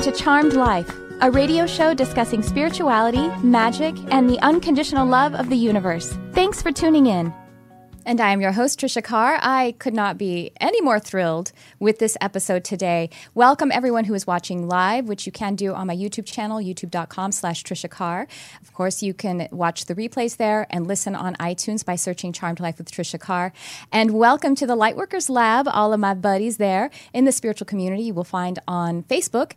Welcome to Charmed Life, a radio show discussing spirituality, magic, and the unconditional love of the universe. Thanks for tuning in. And I am your host, Trisha Carr. I could not be any more thrilled with this episode today. Welcome everyone who is watching live, which you can do on my YouTube channel, youtube.com/Trisha Carr. Of course, you can watch the replays there and listen on iTunes by searching Charmed Life with Trisha Carr. And welcome to the Lightworkers Lab, all of my buddies there in the spiritual community you will find on Facebook.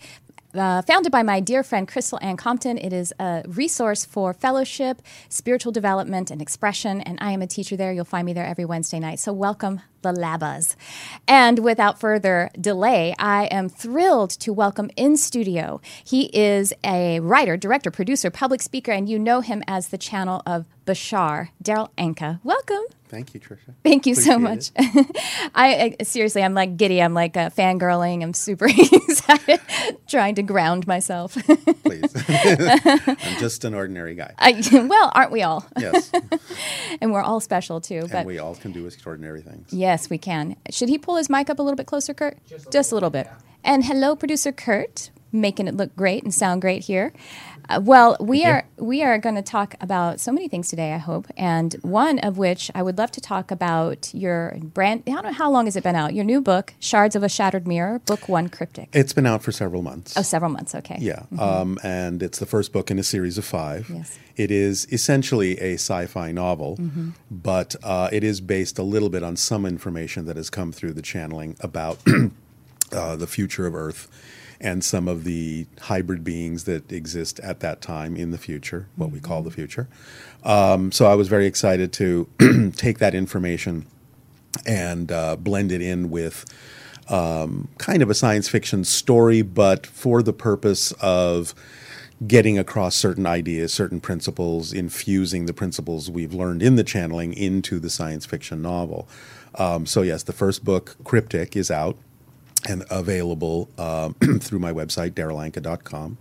Founded by my dear friend Crystal Ann Compton, it is a resource for fellowship, spiritual development, and expression, and I am a teacher there. You'll find me there every Wednesday night, so welcome the Labas. And without further delay, I am thrilled to welcome in studio. He is a writer, director, producer, public speaker, and you know him as the channel of Bashar, Daryl Anka. Welcome. Thank you, Trisha. Thank you so much. I seriously, I'm like giddy. I'm like fangirling. I'm super excited, trying to ground myself. Please. I'm just an ordinary guy. Well, aren't we all? Yes. And we're all special, too. And we all can do extraordinary things. Yes, we can. Should he pull his mic up a little bit closer, Kurt? Just a little bit. Yeah. And hello, producer Kurt, making it look great and sound great here. We are going to talk about so many things today, I hope, and one of which I would love to talk about your brand. I don't know, how long has it been out? Your new book, Shards of a Shattered Mirror, Book 1, Cryptic. It's been out for several months. Oh, several months, okay. Yeah, mm-hmm. And it's the first book in a series of 5. Yes. It is essentially a sci-fi novel, mm-hmm. but it is based a little bit on some information that has come through the channeling about the future of Earth and some of the hybrid beings that exist at that time in the future, what we call the future. So I was very excited to take that information and blend it in with kind of a science fiction story, but for the purpose of getting across certain ideas, certain principles, infusing the principles we've learned in the channeling into the science fiction novel. So yes, the first book, Cryptic, is out and available through my website, Darylanka.com.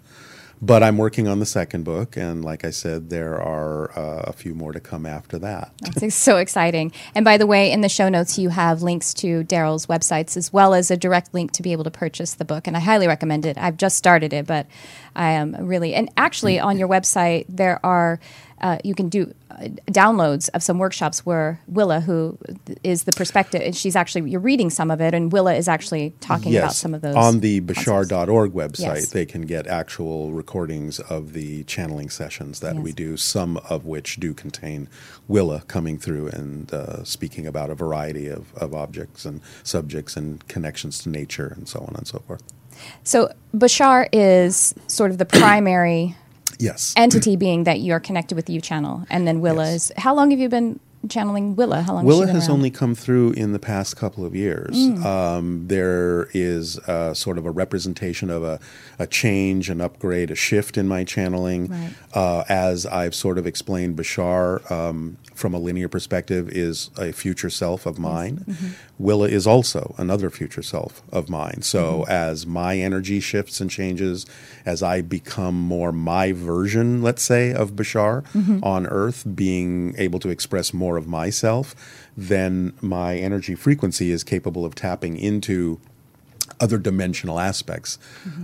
But I'm working on the second book, and like I said, there are a few more to come after that. That's so exciting. And by the way, in the show notes, you have links to Daryl's websites as well as a direct link to be able to purchase the book, and I highly recommend it. I've just started it, but I am really... And actually, on your website, there are... you can do downloads of some workshops where Willa, who is the perspective, and you're reading some of it, and Willa is actually talking about some of those. On the Bashar.org website, They can get actual recordings of the channeling sessions that we do, some of which do contain Willa coming through and speaking about a variety of objects and subjects and connections to nature and so on and so forth. So Bashar is sort of the primary... entity being that you're connected with the U channel, and then Willa is... How long have you been channeling Willa? How long Willa has only come through in the past couple of years. There is sort of a representation of a change, an upgrade, a shift in my channeling. Right. As I've sort of explained, Bashar, from a linear perspective, is a future self of mine. Mm-hmm. Willa is also another future self of mine. So as my energy shifts and changes, as I become more my version, let's say, of Bashar on Earth, being able to express more of myself, then my energy frequency is capable of tapping into other dimensional aspects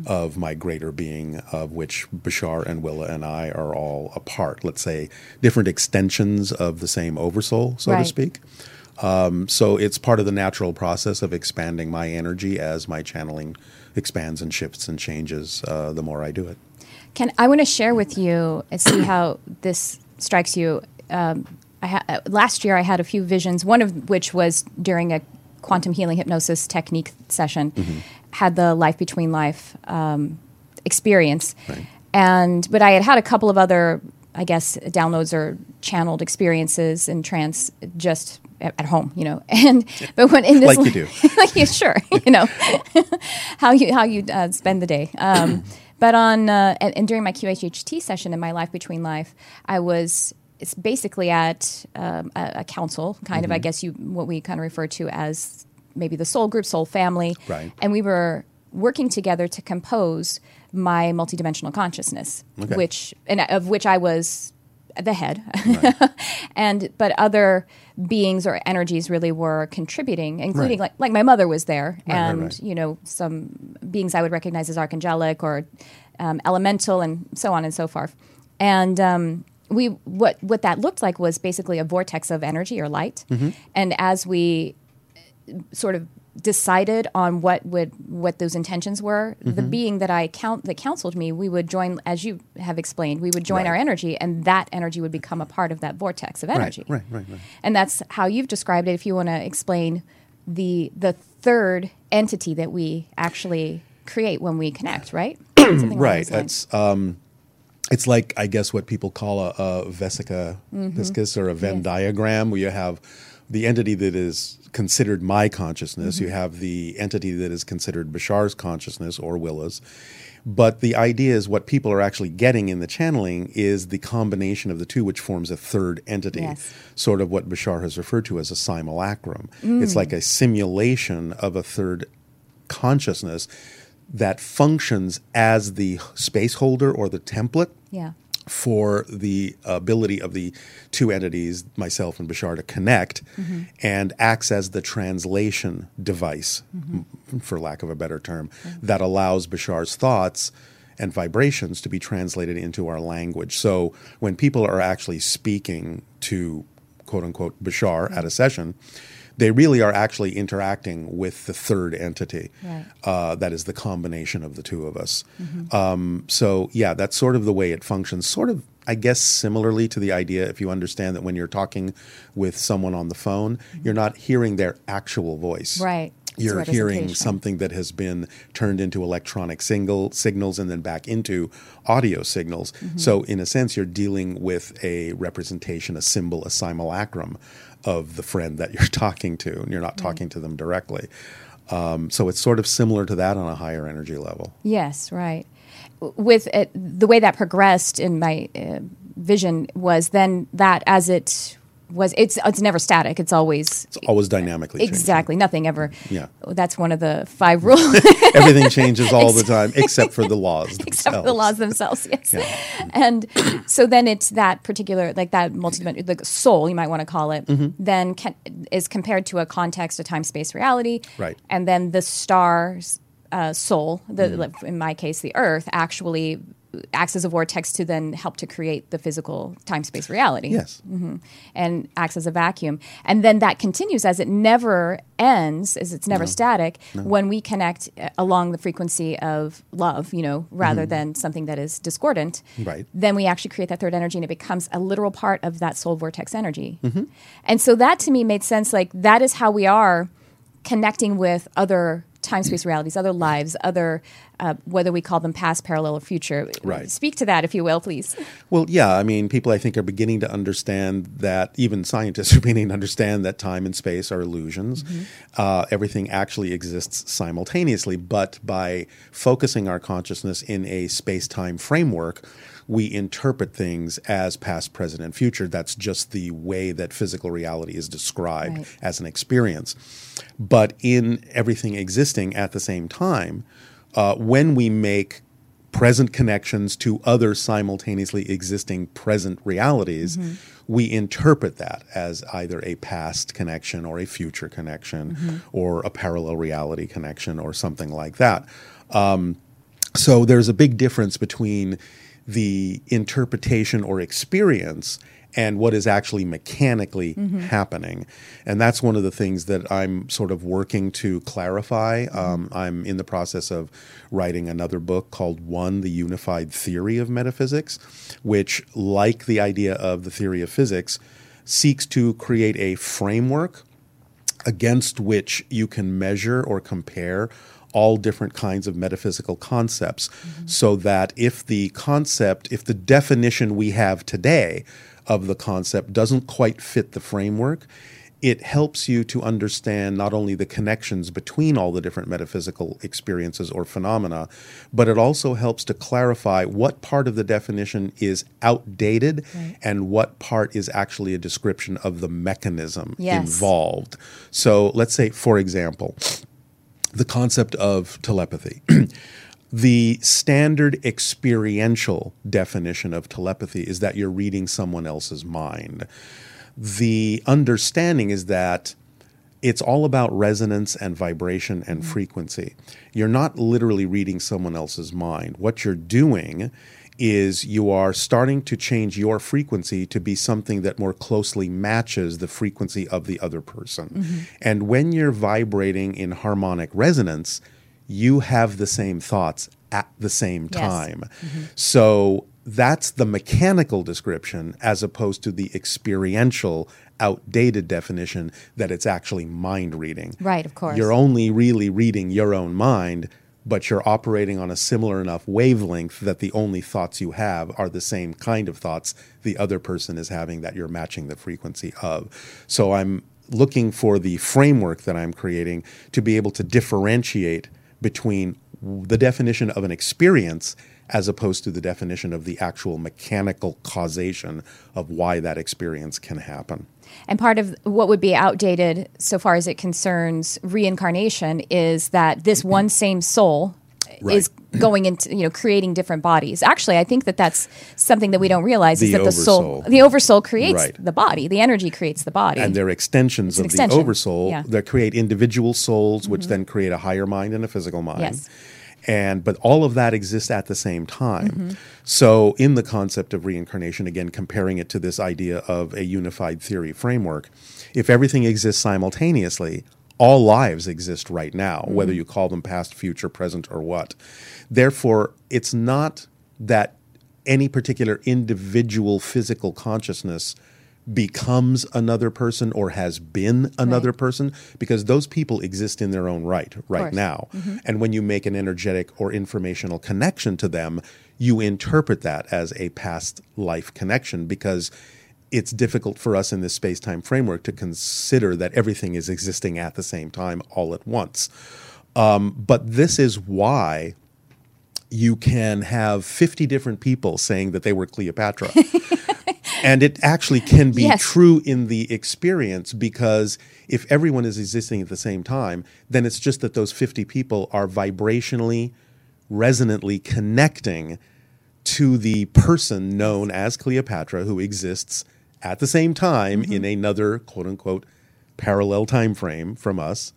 of my greater being, of which Bashar and Willa and I are all a part, let's say different extensions of the same oversoul, so to speak. So it's part of the natural process of expanding my energy as my channeling expands and shifts and changes the more I do it. I want to share with you and see how this strikes you. Last year I had a few visions, one of which was during a quantum healing hypnosis technique session, had the life between life experience. Right. But I had a couple of other, I guess, downloads or channeled experiences in trance just at home, you know. But when in this like you do. You know. how you spend the day. But on and during my QHHT session in my life between life, it's basically at a council, kind of, I guess, what we kind of refer to as maybe the soul group, soul family. Right. And we were working together to compose my multidimensional consciousness, which I was the head. Right. But other beings or energies really were contributing, including right. like my mother was there, right, and right. you know, some beings I would recognize as archangelic or elemental, and so on and so forth. And what that looked like was basically a vortex of energy or light. Mm-hmm. And as we sort of decided on what those intentions were, mm-hmm. the being that that counseled me, we would join, as you have explained, we would join right. our energy, and that energy would become a part of that vortex of energy. Right. And that's how you've described it. If you want to explain the third entity that we actually create when we connect, right? Right. That's it's like, I guess, what people call a vesica mm-hmm. piscis, or a Venn yes. diagram, where you have the entity that is considered my consciousness, mm-hmm. you have the entity that is considered Bashar's consciousness or Willa's. But the idea is what people are actually getting in the channeling is the combination of the two, which forms a third entity, yes. sort of what Bashar has referred to as a simulacrum. Mm. It's like a simulation of a third consciousness that functions as the space holder or the template. Yeah. for the ability of the two entities, myself and Bashar, to connect mm-hmm. and acts as the translation device, mm-hmm. For lack of a better term, mm-hmm. that allows Bashar's thoughts and vibrations to be translated into our language. So when people are actually speaking to, quote-unquote, Bashar mm-hmm. at a session, they really are actually interacting with the third entity. Right. That is the combination of the two of us. Mm-hmm. So, that's sort of the way it functions. Sort of, I guess, similarly to the idea, if you understand that when you're talking with someone on the phone, mm-hmm. you're not hearing their actual voice. Right. You're hearing something that has been turned into electronic signals and then back into audio signals. Mm-hmm. So in a sense, you're dealing with a representation, a symbol, a simulacrum of the friend that you're talking to, and you're not talking right. to them directly. So it's sort of similar to that on a higher energy level. Yes, right. With the way that progressed in my vision was then that as it was, it's never static. It's always dynamically changing. Exactly. Nothing ever. Yeah. That's one of the 5 rules. Everything changes all the time, except for the laws themselves. Yes. Yeah. And so then it's that particular, like that multidimensional, like soul, you might want to call it, mm-hmm. then is compared to a context, a time-space reality. Right. And then the star's soul, like in my case, the Earth, actually acts as a vortex to then help to create the physical time-space reality. Yes. Mm-hmm. And acts as a vacuum. And then that continues as it never ends, as it's never static, when we connect along the frequency of love, you know, rather mm-hmm. than something that is discordant. Right. Then we actually create that third energy, and it becomes a literal part of that soul vortex energy. Mm-hmm. And so that to me made sense, like that is how we are connecting with other time-space realities, other lives, other, whether we call them past, parallel, or future. Right. Speak to that, if you will, please. Well, yeah, I mean, people, I think, are beginning to understand that, even scientists are beginning to understand that time and space are illusions. Mm-hmm. Everything actually exists simultaneously, but by focusing our consciousness in a space-time framework, we interpret things as past, present, and future. That's just the way that physical reality is described right. as an experience. But in everything existing at the same time, when we make present connections to other simultaneously existing present realities, mm-hmm. we interpret that as either a past connection or a future connection mm-hmm. or a parallel reality connection or something like that. So there's a big difference between the interpretation or experience and what is actually mechanically mm-hmm. happening. And that's one of the things that I'm sort of working to clarify. I'm in the process of writing another book called One, The Unified Theory of Metaphysics, which, like the idea of the theory of physics, seeks to create a framework against which you can measure or compare all different kinds of metaphysical concepts, mm-hmm. so that if the definition we have today of the concept doesn't quite fit the framework, it helps you to understand not only the connections between all the different metaphysical experiences or phenomena, but it also helps to clarify what part of the definition is outdated right. and what part is actually a description of the mechanism yes. involved. So let's say, for example, the concept of telepathy. The standard experiential definition of telepathy is that you're reading someone else's mind. The understanding is that it's all about resonance and vibration and frequency. You're not literally reading someone else's mind. What you're doing is you are starting to change your frequency to be something that more closely matches the frequency of the other person. Mm-hmm. And when you're vibrating in harmonic resonance, you have the same thoughts at the same time. Yes. Mm-hmm. So that's the mechanical description as opposed to the experiential, outdated definition that it's actually mind reading. Right, of course. You're only really reading your own mind, but you're operating on a similar enough wavelength that the only thoughts you have are the same kind of thoughts the other person is having that you're matching the frequency of. So I'm looking for the framework that I'm creating to be able to differentiate between the definition of an experience as opposed to the definition of the actual mechanical causation of why that experience can happen. And part of what would be outdated so far as it concerns reincarnation is that this one same soul is going into, you know, creating different bodies. Actually, I think that that's something that we don't realize is that the oversoul creates the body. The energy creates the body. And they're extensions of the oversoul. Yeah. They create individual souls, which then create a higher mind and a physical mind. Yes. But all of that exists at the same time. Mm-hmm. So in the concept of reincarnation, again, comparing it to this idea of a unified theory framework, if everything exists simultaneously, all lives exist right now, whether you call them past, future, present, or what. Therefore, it's not that any particular individual physical consciousness becomes another person or has been another person, because those people exist in their own right now. Mm-hmm. And when you make an energetic or informational connection to them, you interpret that as a past life connection, because it's difficult for us in this space-time framework to consider that everything is existing at the same time all at once. But this is why you can have 50 different people saying that they were Cleopatra. And it actually can be true in the experience, because if everyone is existing at the same time, then it's just that those 50 people are vibrationally, resonantly connecting to the person known as Cleopatra, who exists at the same time in another, quote-unquote, parallel time frame from us.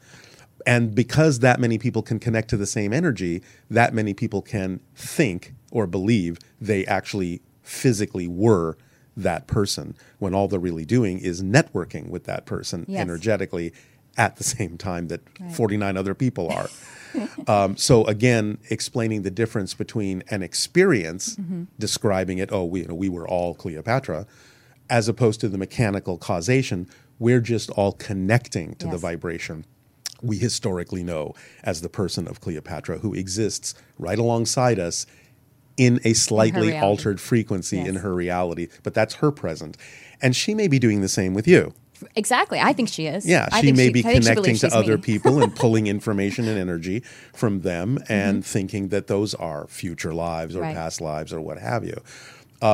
And because that many people can connect to the same energy, that many people can think or believe they actually physically were that person, when all they're really doing is networking with that person energetically at the same time that 49 other people are. So again, explaining the difference between an experience, describing it, we were all Cleopatra, as opposed to the mechanical causation. We're just all connecting to the vibration we historically know as the person of Cleopatra, who exists right alongside us in a slightly altered frequency in her reality, but that's her present. And she may be doing the same with you. Exactly. I think she is. Yeah, she may be connecting to other people and pulling information and energy from them and thinking that those are future lives or past lives or what have you.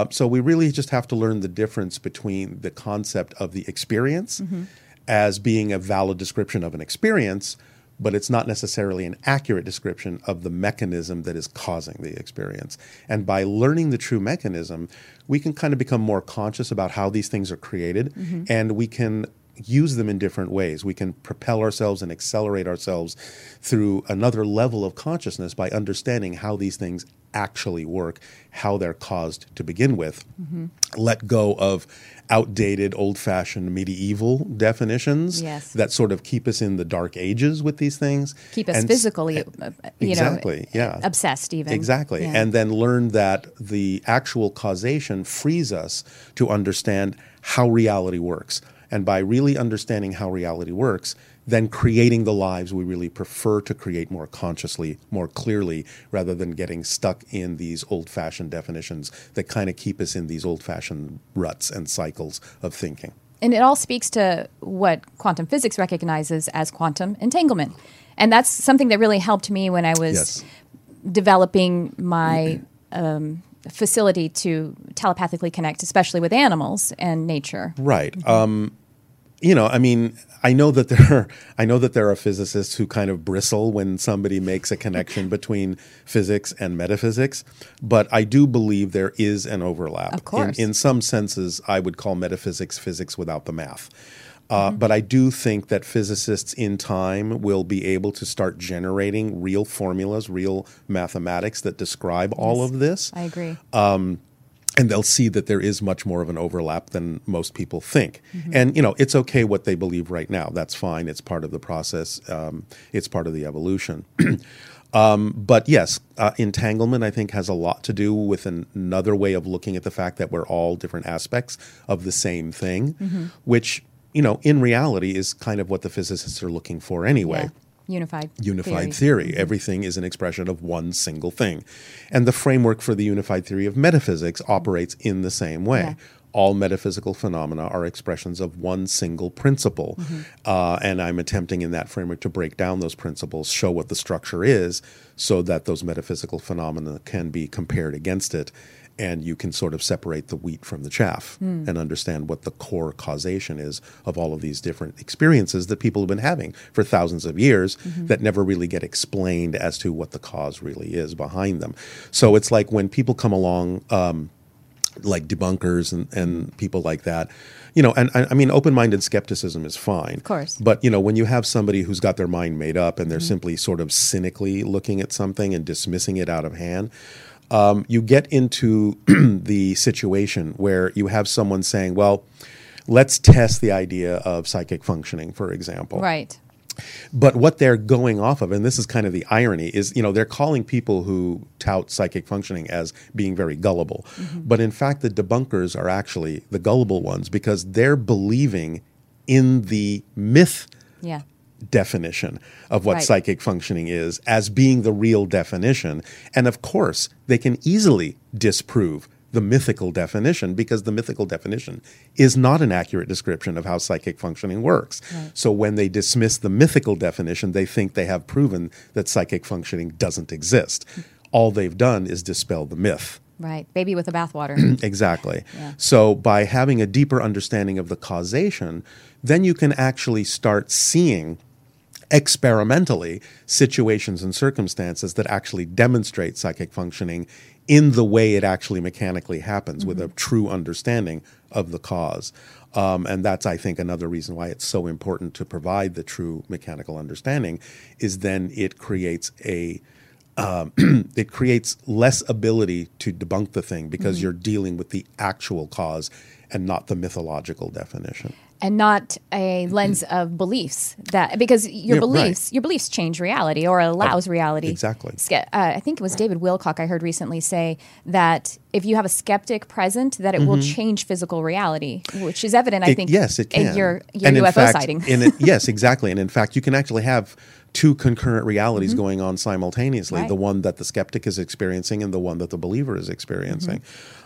So we really just have to learn the difference between the concept of the experience as being a valid description of an experience, but it's not necessarily an accurate description of the mechanism that is causing the experience. And by learning the true mechanism, we can kind of become more conscious about how these things are created, and we can use them in different ways. We can propel ourselves and accelerate ourselves through another level of consciousness by understanding how these things actually work, how they're caused to begin with. Let go of outdated, old-fashioned, medieval definitions that sort of keep us in the dark ages with these things. Keep us physically obsessed even. Exactly. Yeah. And then learn that the actual causation frees us to understand how reality works. And by really understanding how reality works, then creating the lives we really prefer to create more consciously, more clearly, rather than getting stuck in these old-fashioned definitions that kind of keep us in these old-fashioned ruts and cycles of thinking. And it all speaks to what quantum physics recognizes as quantum entanglement. And that's something that really helped me when I was developing my facility to telepathically connect, especially with animals and nature. Right. you know, I mean, I know that there are physicists who kind of bristle when somebody makes a connection between physics and metaphysics, but I do believe there is an overlap. Of course. In some senses, I would call metaphysics physics without the math. But I do think that physicists in time will be able to start generating real formulas, real mathematics that describe all of this. I agree. And they'll see that there is much more of an overlap than most people think. Mm-hmm. And, you know, it's okay what they believe right now. That's fine. It's part of the process. It's part of the evolution. But yes, entanglement, I think, has a lot to do with another way of looking at the fact that we're all different aspects of the same thing, which, you know, in reality is kind of what the physicists are looking for anyway. Yeah. Unified theory. Everything is an expression of one single thing. And the framework for the unified theory of metaphysics operates in the same way. Yeah. All metaphysical phenomena are expressions of one single principle. And I'm attempting in that framework to break down those principles, show what the structure is, so that those metaphysical phenomena can be compared against it. And you can sort of separate the wheat from the chaff and understand what the core causation is of all of these different experiences that people have been having for thousands of years that never really get explained as to what the cause really is behind them. So it's like when people come along, like debunkers and people like that, you know, and I mean, open-minded skepticism is fine. Of course. But, you know, when you have somebody who's got their mind made up and they're simply sort of cynically looking at something and dismissing it out of hand, you get into the situation where you have someone saying, well, let's test the idea of psychic functioning, for example. Right. But what they're going off of, and this is kind of the irony, is, you know, they're calling people who tout psychic functioning as being very gullible. But in fact, the debunkers are actually the gullible ones because they're believing in the myth definition of what psychic functioning is as being the real definition. And of course, they can easily disprove the mythical definition because the mythical definition is not an accurate description of how psychic functioning works. So when they dismiss the mythical definition, they think they have proven that psychic functioning doesn't exist. All they've done is dispel the myth. Right. Baby with the bathwater. Exactly. Yeah. So by having a deeper understanding of the causation, then you can actually start seeing experimentally situations and circumstances that actually demonstrate psychic functioning in the way it actually mechanically happens with a true understanding of the cause. And that's, I think, another reason why it's so important to provide the true mechanical understanding is then it creates a it creates less ability to debunk the thing because you're dealing with the actual cause and not the mythological definition. And not a lens of beliefs that because your beliefs change reality or allows reality. Exactly. I think it was David Wilcock I heard recently say that if you have a skeptic present, that it will change physical reality, which is evident. I think it can. In your and UFO in fact, sighting. Yes, exactly. And in fact, you can actually have two concurrent realities going on simultaneously: the one that the skeptic is experiencing and the one that the believer is experiencing.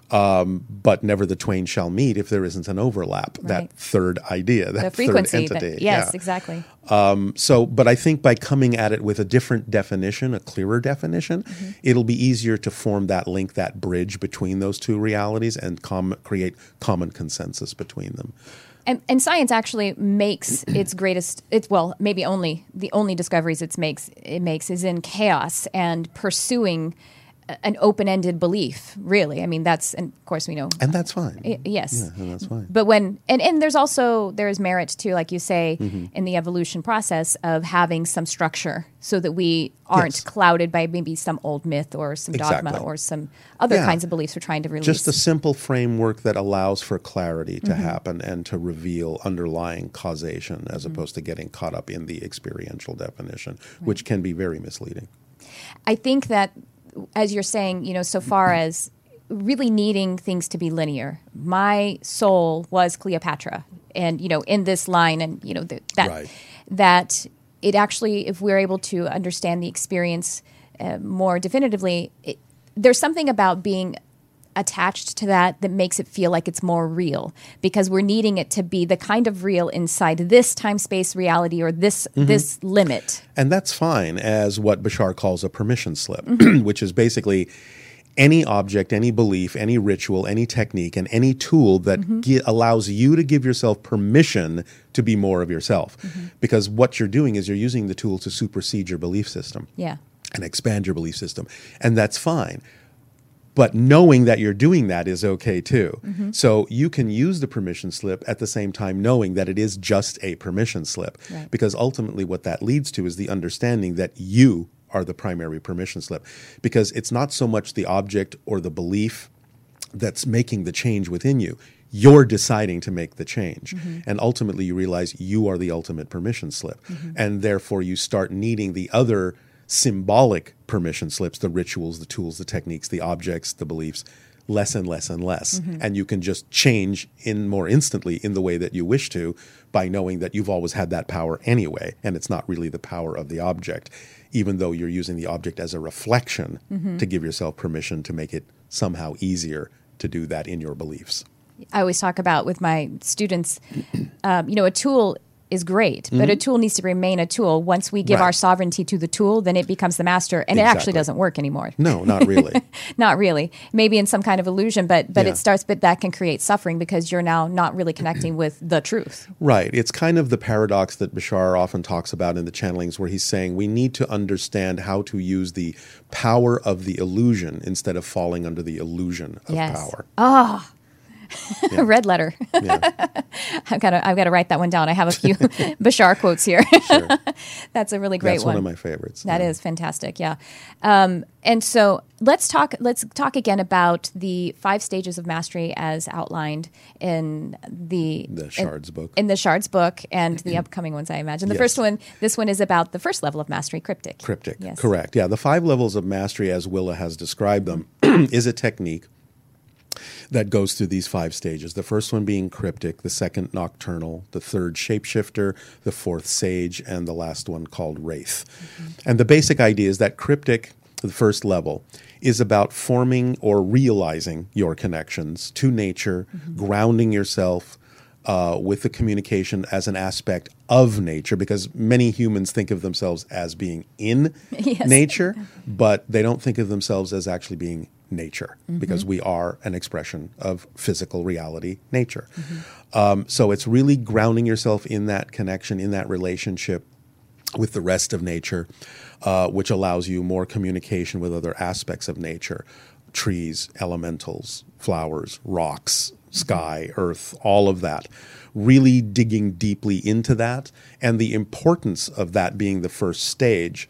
But never the twain shall meet if there isn't an overlap, that third idea, that third entity. Exactly. But I think by coming at it with a different definition, a clearer definition, it'll be easier to form that link, that bridge between those two realities and create common consensus between them. And science actually makes its greatest, the only discoveries it makes is in chaos and pursuing an open-ended belief, really. I mean, that's, and of course we know. And that's fine. Yes. Yeah, and that's fine. But when, and there's also, there is merit to, like you say, in the evolution process of having some structure so that we aren't clouded by maybe some old myth or some dogma or some other kinds of beliefs we're trying to release. Just a simple framework that allows for clarity to happen and to reveal underlying causation as opposed to getting caught up in the experiential definition, which can be very misleading. I think that as you're saying, you know, so far as really needing things to be linear, my soul was Cleopatra, and you know, in this line, and you know that it actually, if we're able to understand the experience more definitively, there's something about being attached to that makes it feel like it's more real because we're needing it to be the kind of real inside this time-space reality or this limit. And that's fine as what Bashar calls a permission slip, which is basically any object, any belief, any ritual, any technique, and any tool that allows you to give yourself permission to be more of yourself. Mm-hmm. Because what you're doing is you're using the tool to supersede your belief system. Yeah. And expand your belief system. And that's fine. But knowing that you're doing that is okay too. Mm-hmm. So you can use the permission slip at the same time knowing that it is just a permission slip. Right. Because ultimately what that leads to is the understanding that you are the primary permission slip. Because it's not so much the object or the belief that's making the change within you. You're deciding to make the change. Mm-hmm. And ultimately you realize you are the ultimate permission slip. Mm-hmm. And therefore you start needing the other symbolic permission slips, the rituals, the tools, the techniques, the objects, the beliefs, less and less and less. Mm-hmm. And you can just change in more instantly in the way that you wish to by knowing that you've always had that power anyway. And it's not really the power of the object, even though you're using the object as a reflection to give yourself permission to make it somehow easier to do that in your beliefs. I always talk about with my students, a tool is great, but a tool needs to remain a tool. Once we give our sovereignty to the tool, then it becomes the master, and it actually doesn't work anymore. No, not really. Not really. Maybe in some kind of illusion, but it starts, but that can create suffering because you're now not really connecting with the truth. Right. It's kind of the paradox that Bashar often talks about in the channelings where he's saying we need to understand how to use the power of the illusion instead of falling under the illusion of power. Oh, yeah. Red letter. Yeah. I've got to write that one down. I have a few Bashar quotes here. Sure. That's a really great one. That's one of my favorites. That is fantastic. Yeah. And so let's talk again about the 5 stages of mastery as outlined in the Shards book. In the Shards book and the upcoming ones, I imagine. The first one, this one is about the first level of mastery, cryptic. Cryptic. Yes. Correct. Yeah. The 5 levels of mastery as Willa has described them is a technique that goes through these 5 stages, the first one being cryptic, the second nocturnal, the third shapeshifter, the fourth sage, and the last one called wraith. Mm-hmm. And the basic idea is that cryptic, the first level, is about forming or realizing your connections to nature, grounding yourself with the communication as an aspect of nature, because many humans think of themselves as being in nature, but they don't think of themselves as actually being nature, because we are an expression of physical reality, nature. So it's really grounding yourself in that connection, in that relationship with the rest of nature, which allows you more communication with other aspects of nature, trees, elementals, flowers, rocks, sky, earth, all of that, really digging deeply into that. And the importance of that being the first stage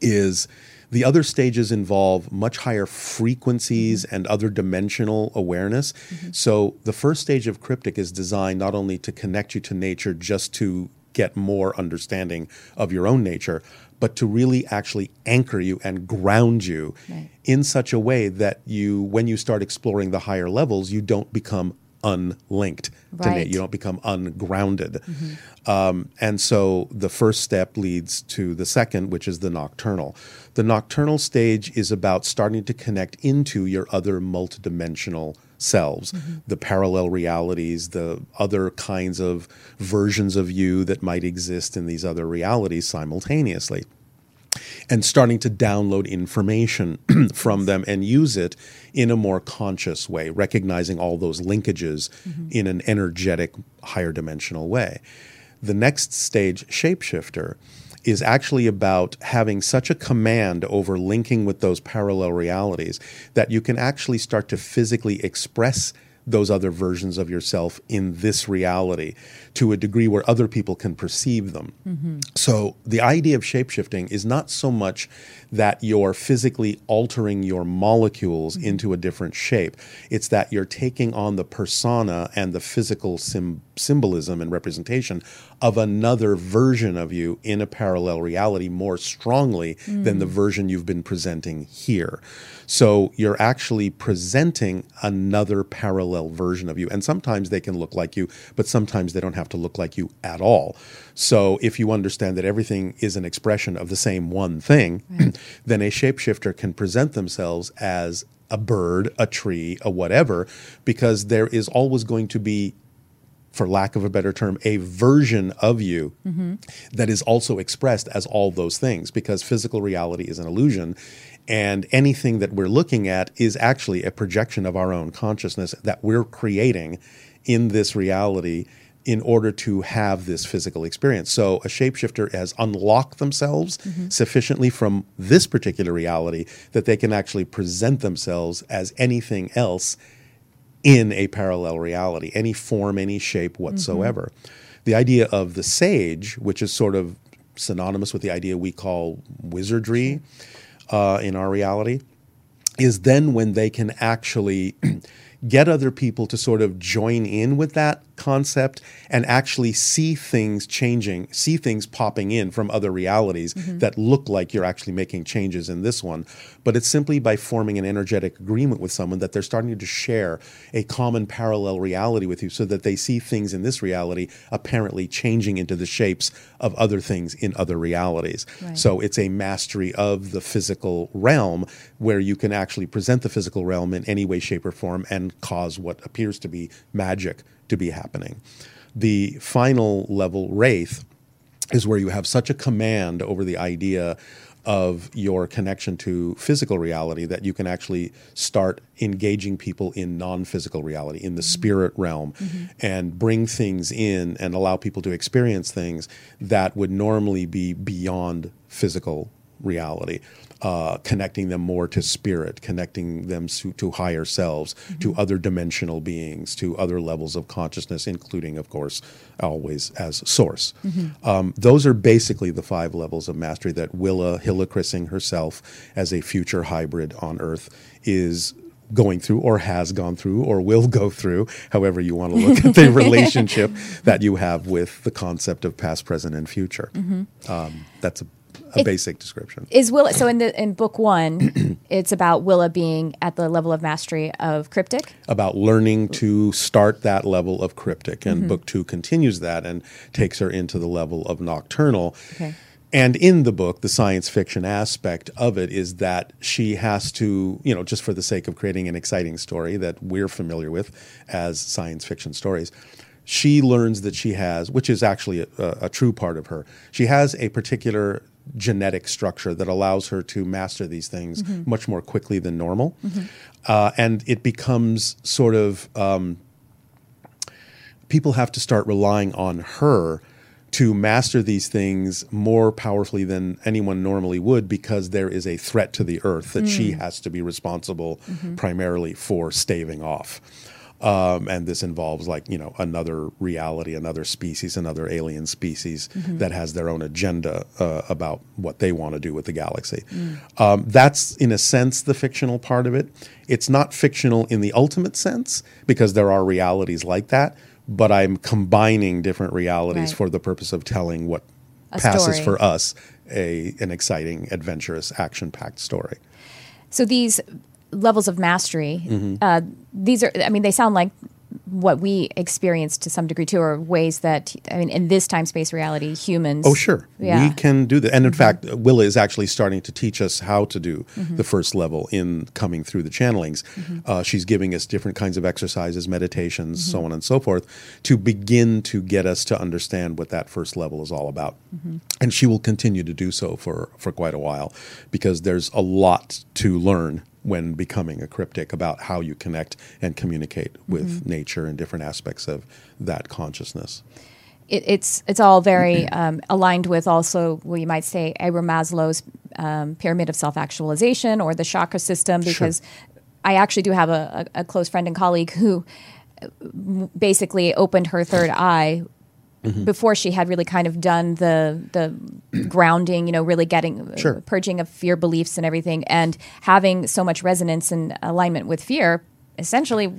is the other stages involve much higher frequencies and other dimensional awareness. So the first stage of cryptic is designed not only to connect you to nature just to get more understanding of your own nature, but to really actually anchor you and ground you in such a way that you, when you start exploring the higher levels, you don't become unlinked to nature. You don't become ungrounded. And so the first step leads to the second, which is the nocturnal. The nocturnal stage is about starting to connect into your other multidimensional selves, the parallel realities, the other kinds of versions of you that might exist in these other realities simultaneously, and starting to download information from them and use it in a more conscious way, recognizing all those linkages in an energetic, higher dimensional way. The next stage, shapeshifter, is actually about having such a command over linking with those parallel realities that you can actually start to physically express those other versions of yourself in this reality to a degree where other people can perceive them. So the idea of shapeshifting is not so much that you're physically altering your molecules into a different shape. It's that you're taking on the persona and the physical symbolism and representation of another version of you in a parallel reality more strongly than the version you've been presenting here. So you're actually presenting another parallel version of you. And sometimes they can look like you, but sometimes they don't have to look like you at all. So if you understand that everything is an expression of the same one thing, then a shapeshifter can present themselves as a bird, a tree, a whatever, because there is always going to be, for lack of a better term, a version of you that is also expressed as all those things, because physical reality is an illusion And anything that we're looking at is actually a projection of our own consciousness that we're creating in this reality in order to have this physical experience. So a shapeshifter has unlocked themselves sufficiently from this particular reality that they can actually present themselves as anything else in a parallel reality, any form, any shape whatsoever. The idea of the sage, which is sort of synonymous with the idea we call wizardry in our reality, is then when they can actually get other people to sort of join in with that concept and actually see things changing, see things popping in from other realities that look like you're actually making changes in this one. But it's simply by forming an energetic agreement with someone that they're starting to share a common parallel reality with you so that they see things in this reality apparently changing into the shapes of other things in other realities. Right. So it's a mastery of the physical realm where you can actually present the physical realm in any way, shape, or form and cause what appears to be magic to be happening. The final level, Wraith, is where you have such a command over the idea of your connection to physical reality that you can actually start engaging people in non-physical reality, in the spirit realm, and bring things in and allow people to experience things that would normally be beyond physical reality. Connecting them more to spirit, connecting them to higher selves, to other dimensional beings, to other levels of consciousness, including, of course, always as source. Those are basically the five levels of mastery that Willa, Hillacrising herself as a future hybrid on Earth, is going through or has gone through or will go through, however you want to look at the relationship that you have with the concept of past, present, and future. That's a basic description. Is Willa, so in book one, it's about Willa being at the level of mastery of Cryptic? About learning to start that level of Cryptic. And book two continues that and takes her into the level of Nocturnal. Okay. And in the book, the science fiction aspect of it is that she has to, you know, just for the sake of creating an exciting story that we're familiar with as science fiction stories, she learns that she has, which is actually a true part of her, she has a particular genetic structure that allows her to master these things much more quickly than normal. And it becomes sort of, people have to start relying on her to master these things more powerfully than anyone normally would because there is a threat to the earth that she has to be responsible primarily for staving off. And this involves, like, you know, another reality, another species, another alien species that has their own agenda about what they want to do with the galaxy. That's, in a sense, the fictional part of it. It's not fictional in the ultimate sense because there are realities like that, but I'm combining different realities for the purpose of telling what passes for us an exciting, adventurous, action-packed story. So these levels of mastery, these are, I mean, they sound like what we experience to some degree too, or ways that, I mean, in this time-space reality, humans. Oh, sure. Yeah. We can do that. And in fact, Willa is actually starting to teach us how to do the first level in coming through the channelings. She's giving us different kinds of exercises, meditations, so on and so forth, to begin to get us to understand what that first level is all about. And she will continue to do so for quite a while because there's a lot to learn when becoming a Cryptic about how you connect and communicate with nature and different aspects of that consciousness. It's all very aligned with also what you might say Abraham Maslow's pyramid of self-actualization or the chakra system, because I actually do have a close friend and colleague who basically opened her third eye before she had really kind of done the grounding, you know, really getting purging of fear beliefs and everything, and having so much resonance and alignment with fear, essentially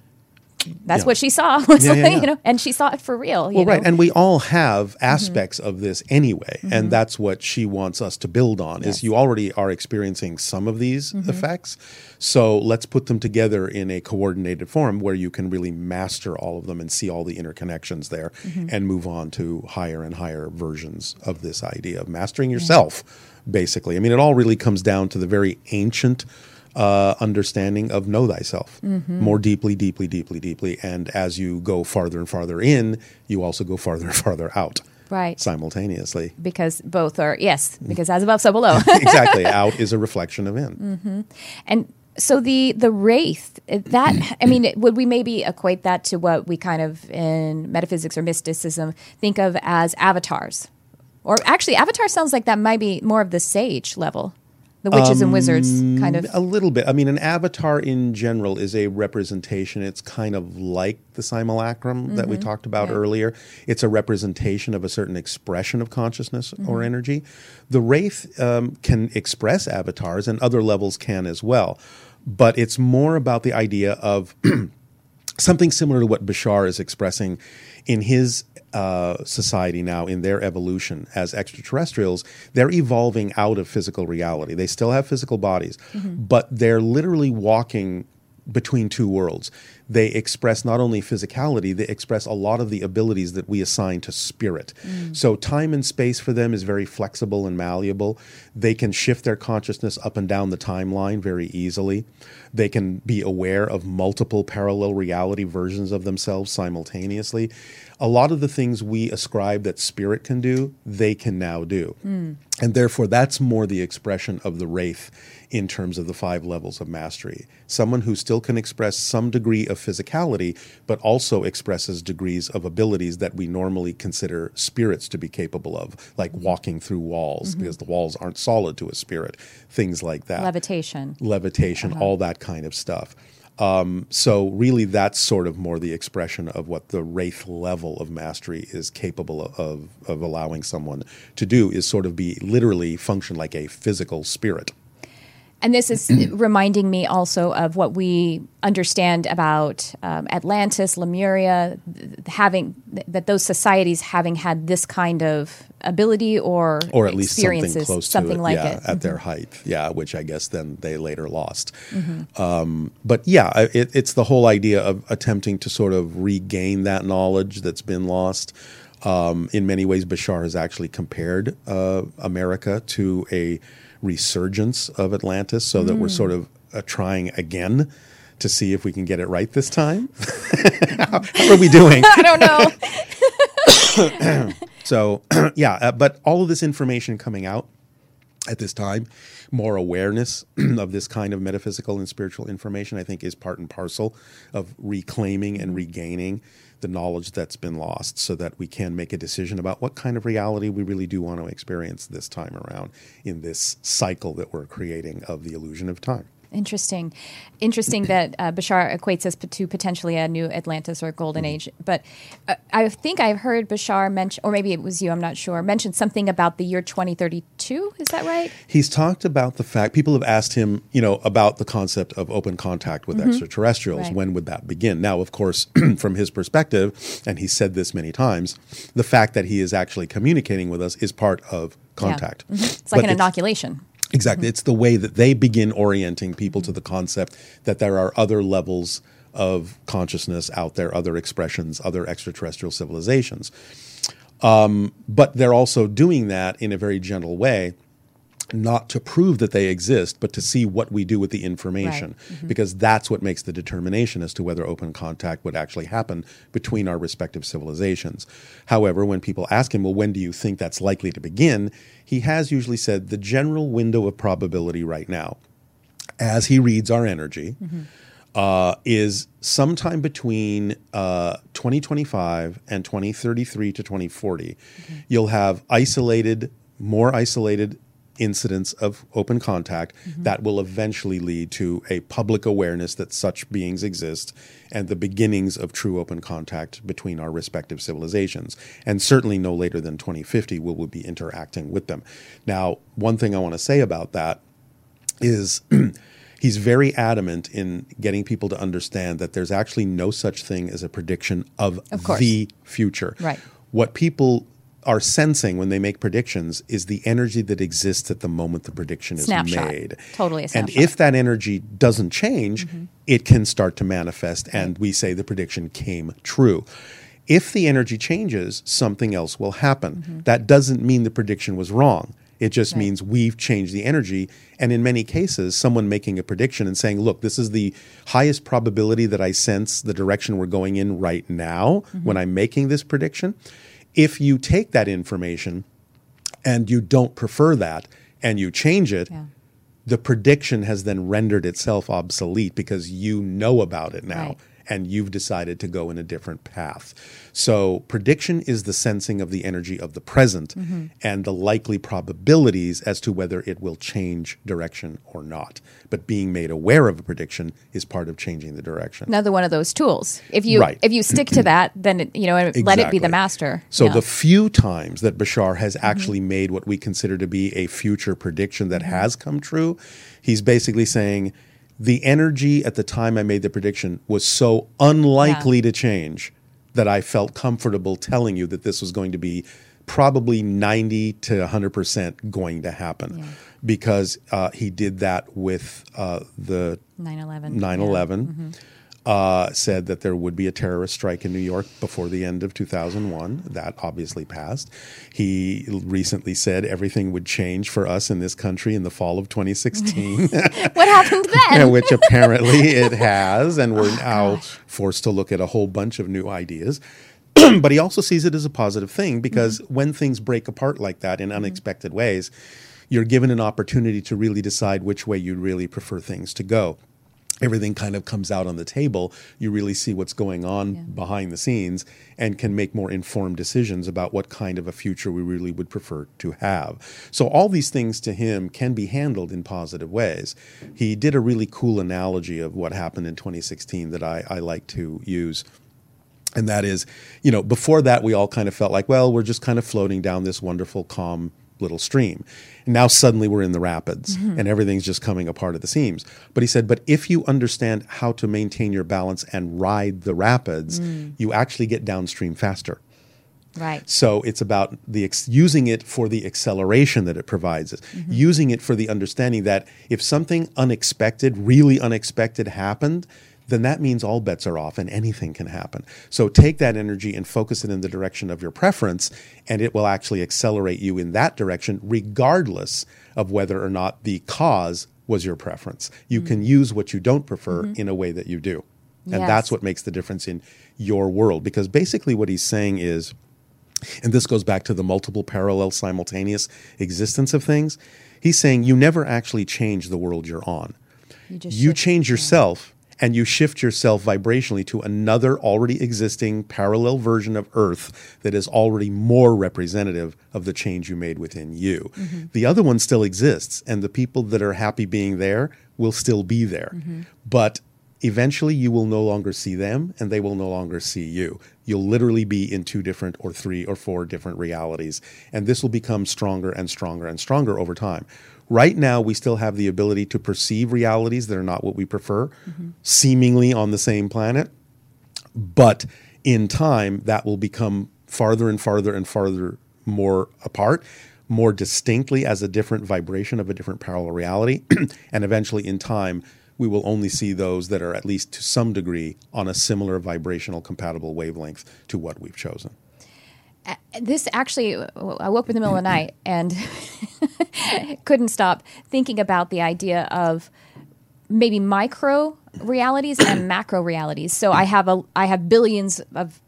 that's what she saw. You know, and she saw it for real. You know? Right. And we all have aspects of this anyway. And that's what she wants us to build on is you already are experiencing some of these effects. So let's put them together in a coordinated form where you can really master all of them and see all the interconnections there and move on to higher and higher versions of this idea of mastering yourself, basically. I mean, it all really comes down to the very ancient understanding of know thyself more deeply, and as you go farther and farther in, you also go farther and farther out. right, simultaneously. Because both are, yes, because as above, so below. Exactly. Out is a reflection of in. Mm-hmm. And so the wraith, that, I mean, would we maybe equate that to what we kind of in metaphysics or mysticism think of as avatars? Or actually, avatar sounds like that might be more of the sage level. The witches and wizards, kind of? A little bit. I mean, an avatar in general is a representation. It's kind of like the simulacrum mm-hmm. that we talked about yeah. earlier. It's a representation of a certain expression of consciousness mm-hmm. or energy. The wraith can express avatars, and other levels can as well. But it's more about the idea of something similar to what Bashar is expressing in his society now, in their evolution as extraterrestrials. They're evolving out of physical reality. They still have physical bodies, mm-hmm. but they're literally walking between two worlds. They express not only physicality, they express a lot of the abilities that we assign to spirit. Mm. So time and space for them is very flexible and malleable. They can shift their consciousness up and down the timeline very easily. They can be aware of multiple parallel reality versions of themselves simultaneously. A lot of the things we ascribe that spirit can do, they can now do. Mm. And therefore, that's more the expression of the wraith in terms of the five levels of mastery. Someone who still can express some degree of physicality, but also expresses degrees of abilities that we normally consider spirits to be capable of, like walking through walls, mm-hmm. because the walls aren't solid to a spirit, things like that. Levitation, uh-huh. all that kind of stuff. So really that's sort of more the expression of what the wraith level of mastery is capable of allowing someone to do, is sort of be literally function like a physical spirit. And this is reminding me also of what we understand about Atlantis, Lemuria, having those societies having had this kind of ability or at least something close to something like it. At mm-hmm. their height, yeah, which I guess then they later lost. Mm-hmm. But yeah, it's the whole idea of attempting to sort of regain that knowledge that's been lost. In many ways, Bashar has actually compared America to a resurgence of Atlantis, so that we're sort of trying again to see if we can get it right this time. How are we doing? I don't know. So, but all of this information coming out at this time, more awareness of this kind of metaphysical and spiritual information, I think is part and parcel of reclaiming and regaining the knowledge that's been lost, so that we can make a decision about what kind of reality we really do want to experience this time around in this cycle that we're creating of the illusion of time. Interesting that Bashar equates us to potentially a new Atlantis or golden age. But I think I've heard Bashar mention, or maybe it was you, I'm not sure, mentioned something about the year 2032. Is that right? He's talked about the fact, people have asked him, about the concept of open contact with mm-hmm. extraterrestrials. Right. When would that begin? Now, of course, from his perspective, and he said this many times, the fact that he is actually communicating with us is part of contact. Yeah. Mm-hmm. It's like an inoculation. Exactly. It's the way that they begin orienting people to the concept that there are other levels of consciousness out there, other expressions, other extraterrestrial civilizations. But they're also doing that in a very gentle way, not to prove that they exist, but to see what we do with the information, right. mm-hmm. because that's what makes the determination as to whether open contact would actually happen between our respective civilizations. However, when people ask him, well, when do you think that's likely to begin? He has usually said the general window of probability right now, as he reads our energy, mm-hmm. Is sometime between 2025 and 2033 to 2040. Mm-hmm. You'll have more isolated incidents of open contact mm-hmm. that will eventually lead to a public awareness that such beings exist and the beginnings of true open contact between our respective civilizations. And certainly no later than 2050 will we be interacting with them. Now, one thing I want to say about that is he's very adamant in getting people to understand that there's actually no such thing as a prediction of the future. Right. What people are sensing when they make predictions is the energy that exists at the moment the prediction is made. Totally a snapshot. And if that energy doesn't change, mm-hmm. it can start to manifest, and we say the prediction came true. If the energy changes, something else will happen. Mm-hmm. That doesn't mean the prediction was wrong. It just means we've changed the energy. And in many cases, someone making a prediction and saying, look, this is the highest probability that I sense the direction we're going in right now mm-hmm. when I'm making this prediction, If you take that information and you don't prefer that and you change it, yeah. the prediction has then rendered itself obsolete because you know about it now. Right. And you've decided to go in a different path. So prediction is the sensing of the energy of the present mm-hmm. and the likely probabilities as to whether it will change direction or not. But being made aware of a prediction is part of changing the direction. Another one of those tools. If you stick to that, then it, exactly. let it be the master. So the few times that Bashar has actually mm-hmm. made what we consider to be a future prediction that mm-hmm. has come true, he's basically saying, the energy at the time I made the prediction was so unlikely to change that I felt comfortable telling you that this was going to be probably 90 to 100% going to happen. Yeah. Because he did that with the 9/11. 9/11 mm-hmm. Said that there would be a terrorist strike in New York before the end of 2001. That obviously passed. He recently said everything would change for us in this country in the fall of 2016. What happened then? Which apparently it has, and we're now forced to look at a whole bunch of new ideas. But he also sees it as a positive thing because mm-hmm. when things break apart like that in unexpected ways, you're given an opportunity to really decide which way you really prefer things to go. Everything kind of comes out on the table. You really see what's going on behind the scenes and can make more informed decisions about what kind of a future we really would prefer to have. So all these things to him can be handled in positive ways. He did a really cool analogy of what happened in 2016 that I like to use. And that is, before that we all kind of felt like, well, we're just kind of floating down this wonderful, calm little stream. And now suddenly we're in the rapids mm-hmm. and everything's just coming apart at the seams. But he said, but if you understand how to maintain your balance and ride the rapids, you actually get downstream faster. Right. So it's about the using it for the acceleration that it provides us, mm-hmm. using it for the understanding that if something unexpected, really unexpected happened, then that means all bets are off and anything can happen. So take that energy and focus it in the direction of your preference, and it will actually accelerate you in that direction regardless of whether or not the cause was your preference. You can use what you don't prefer in a way that you do. And that's what makes the difference in your world. Because basically what he's saying is, and this goes back to the multiple parallel simultaneous existence of things, he's saying you never actually change the world you're on. You change yourself. And you shift yourself vibrationally to another already existing parallel version of Earth that is already more representative of the change you made within you. Mm-hmm. The other one still exists, and the people that are happy being there will still be there. Mm-hmm. But eventually you will no longer see them, and they will no longer see you. You'll literally be in two different or three or four different realities. And this will become stronger and stronger and stronger over time. Right now, we still have the ability to perceive realities that are not what we prefer, seemingly on the same planet. But in time, that will become farther and farther and farther more apart, more distinctly as a different vibration of a different parallel reality. And eventually, in time, we will only see those that are at least to some degree on a similar vibrational compatible wavelength to what we've chosen. This actually, I woke up in the middle of the night and couldn't stop thinking about the idea of maybe micro realities and macro realities. So I have billions of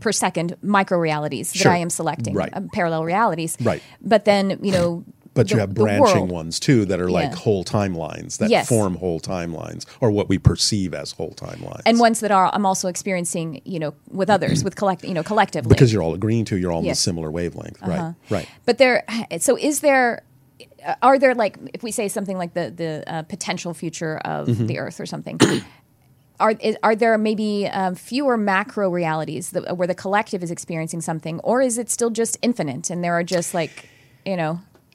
per second micro realities that I am selecting, parallel realities. Right. But then, But you have branching ones, too, that are like whole timelines, that form whole timelines, or what we perceive as whole timelines. And ones that are I'm also experiencing, with others, with collectively. Because you're all agreeing to, you're all on a similar wavelength, right? But are there like, if we say something like the potential future of the Earth or something, are there maybe fewer macro realities where the collective is experiencing something, or is it still just infinite and there are just like,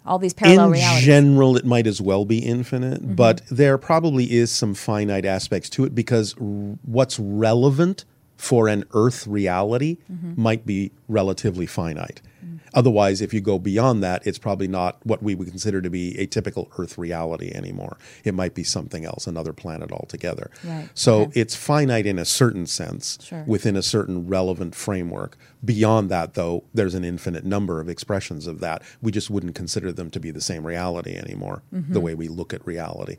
all these parallel realities. In general, it might as well be infinite, but there probably is some finite aspects to it because what's relevant for an Earth reality might be relatively finite. Otherwise, if you go beyond that, it's probably not what we would consider to be a typical Earth reality anymore. It might be something else, another planet altogether. Right. So it's finite in a certain sense, within a certain relevant framework. Beyond that, though, there's an infinite number of expressions of that. We just wouldn't consider them to be the same reality anymore, the way we look at reality.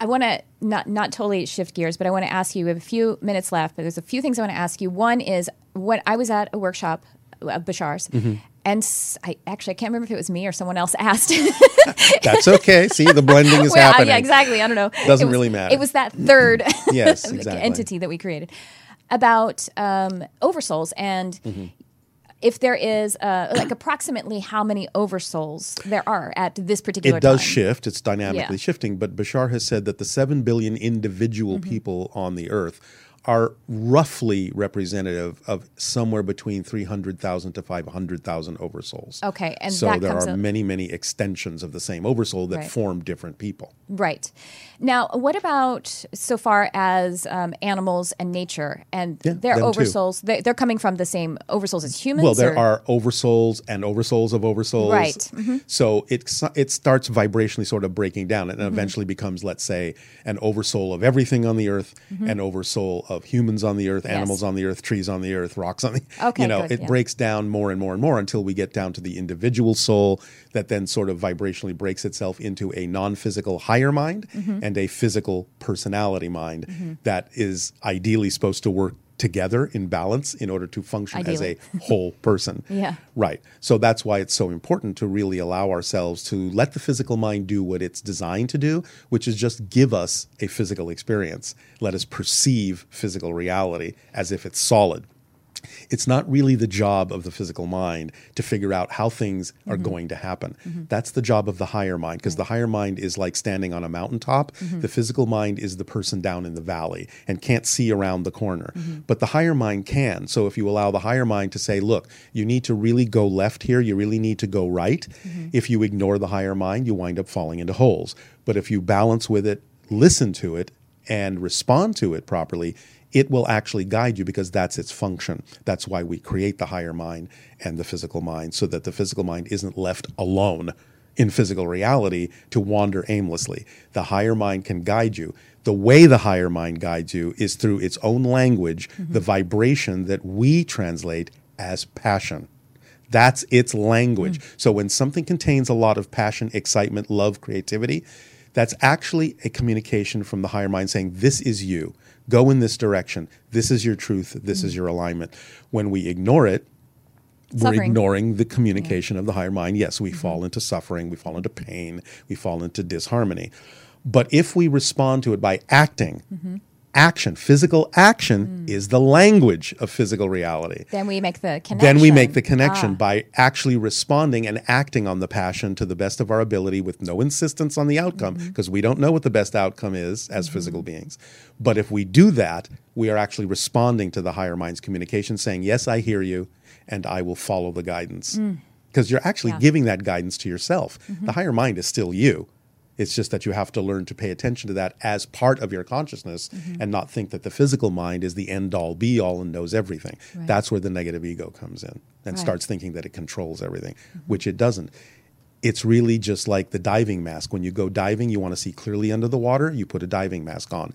I want to not totally shift gears, but I want to ask you, we have a few minutes left, but there's a few things I want to ask you. One is, when I was at a workshop Bashar's. Mm-hmm. And I can't remember if it was me or someone else asked. That's okay. See, the blending is happening. Yeah, exactly. I don't know. Doesn't really matter. It was that third yes, exactly. entity that we created about oversouls and mm-hmm. if there is like approximately how many oversouls there are at this particular time. It does shift. It's dynamically shifting. But Bashar has said that the 7 billion individual mm-hmm. people on the earth are roughly representative of somewhere between 300,000 to 500,000 oversouls. Okay. And so there are many, many extensions of the same oversoul that form different people. Right. Now, what about so far as animals and nature and their oversouls? They're coming from the same oversouls as humans? Well, there are oversouls and oversouls of oversouls. Right. Mm-hmm. So it starts vibrationally sort of breaking down and mm-hmm. eventually becomes, let's say, an oversoul of everything on the earth, mm-hmm. an oversoul of humans on the earth, animals on the earth, trees on the earth, rocks on the earth. Okay, you know, good, it breaks down more and more and more until we get down to the individual soul that then sort of vibrationally breaks itself into a non-physical higher mind mm-hmm. and a physical personality mind mm-hmm. that is ideally supposed to work together in balance in order to function as a whole person. Yeah. Right. So that's why it's so important to really allow ourselves to let the physical mind do what it's designed to do, which is just give us a physical experience. Let us perceive physical reality as if it's solid. It's not really the job of the physical mind to figure out how things mm-hmm. are going to happen. Mm-hmm. That's the job of the higher mind, because the higher mind is like standing on a mountaintop. Mm-hmm. The physical mind is the person down in the valley and can't see around the corner. Mm-hmm. But the higher mind can. So if you allow the higher mind to say, look, you need to really go left here, you really need to go right. Mm-hmm. If you ignore the higher mind, you wind up falling into holes. But if you balance with it, listen to it, and respond to it properly, it will actually guide you because that's its function. That's why we create the higher mind and the physical mind, so that the physical mind isn't left alone in physical reality to wander aimlessly. The higher mind can guide you. The way the higher mind guides you is through its own language, mm-hmm. the vibration that we translate as passion. That's its language. Mm-hmm. So when something contains a lot of passion, excitement, love, creativity, that's actually a communication from the higher mind saying, this is you. Go in this direction. This is your truth. This mm-hmm. is your alignment. When we ignore it, we're ignoring the communication of the higher mind. Yes, we mm-hmm. fall into suffering. We fall into pain. We fall into disharmony. But if we respond to it by acting, mm-hmm. action, physical action is the language of physical reality. Then we make the connection. By actually responding and acting on the passion to the best of our ability with no insistence on the outcome, because mm-hmm. we don't know what the best outcome is as mm-hmm. physical beings. But if we do that, we are actually responding to the higher mind's communication saying, yes, I hear you, and I will follow the guidance. Because you're actually giving that guidance to yourself. Mm-hmm. The higher mind is still you. It's just that you have to learn to pay attention to that as part of your consciousness mm-hmm. and not think that the physical mind is the end-all, be-all and knows everything. Right. That's where the negative ego comes in and starts thinking that it controls everything, mm-hmm. which it doesn't. It's really just like the diving mask. When you go diving, you want to see clearly under the water, you put a diving mask on.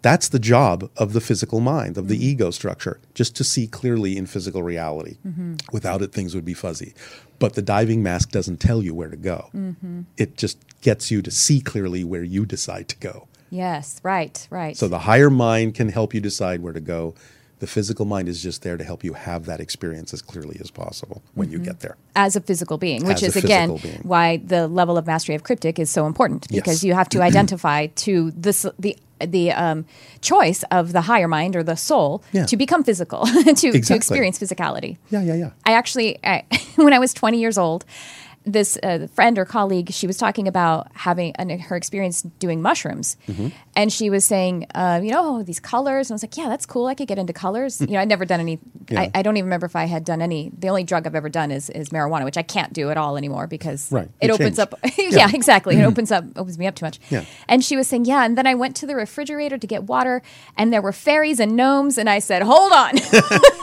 That's the job of the physical mind, of the ego structure, just to see clearly in physical reality. Mm-hmm. Without it, things would be fuzzy. But the diving mask doesn't tell you where to go. Mm-hmm. It just gets you to see clearly where you decide to go. Yes, right, right. So the higher mind can help you decide where to go. The physical mind is just there to help you have that experience as clearly as possible when you get there. As a physical being, which is, again, why the level of mastery of Cryptic is so important, because you have to identify to the choice of the higher mind or the soul to become physical, to experience physicality. Yeah. I actually, when I was 20 years old, this friend or colleague, she was talking about having her experience doing mushrooms. Mm-hmm. And she was saying, these colors. And I was like, yeah, that's cool. I could get into colors. I'd never done any. Yeah. I don't even remember if I had done any. The only drug I've ever done is marijuana, which I can't do at all anymore because it opens up. Yeah, exactly. It opens me up too much. Yeah. And she was saying, yeah. And then I went to the refrigerator to get water. And there were fairies and gnomes. And I said, hold on.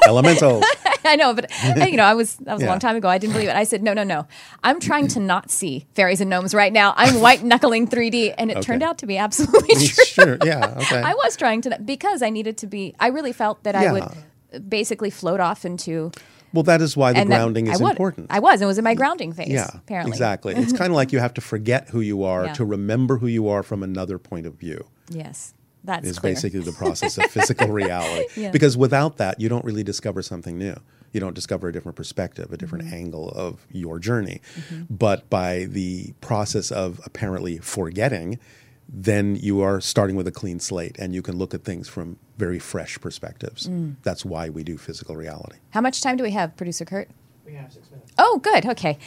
Elementals. I know, but that was a long time ago. I didn't believe it. I said, no. I'm trying to not see fairies and gnomes right now. I'm white-knuckling 3D, and it turned out to be absolutely true. Sure, yeah, okay. I was trying to, because I needed to be, I really felt that I would basically float off into... Well, that is why the grounding is important. It was in my grounding phase, apparently. Exactly. It's kind of like you have to forget who you are to remember who you are from another point of view. Yes. That's is clear. Basically the process of physical reality. Yeah. Because without that, you don't really discover something new. You don't discover a different perspective, a different angle of your journey. But by the process of apparently forgetting, then you are starting with a clean slate and you can look at things from very fresh perspectives. That's why we do physical reality. How much time do we have, Producer Kurt? We have 6 minutes. Oh, good. Okay.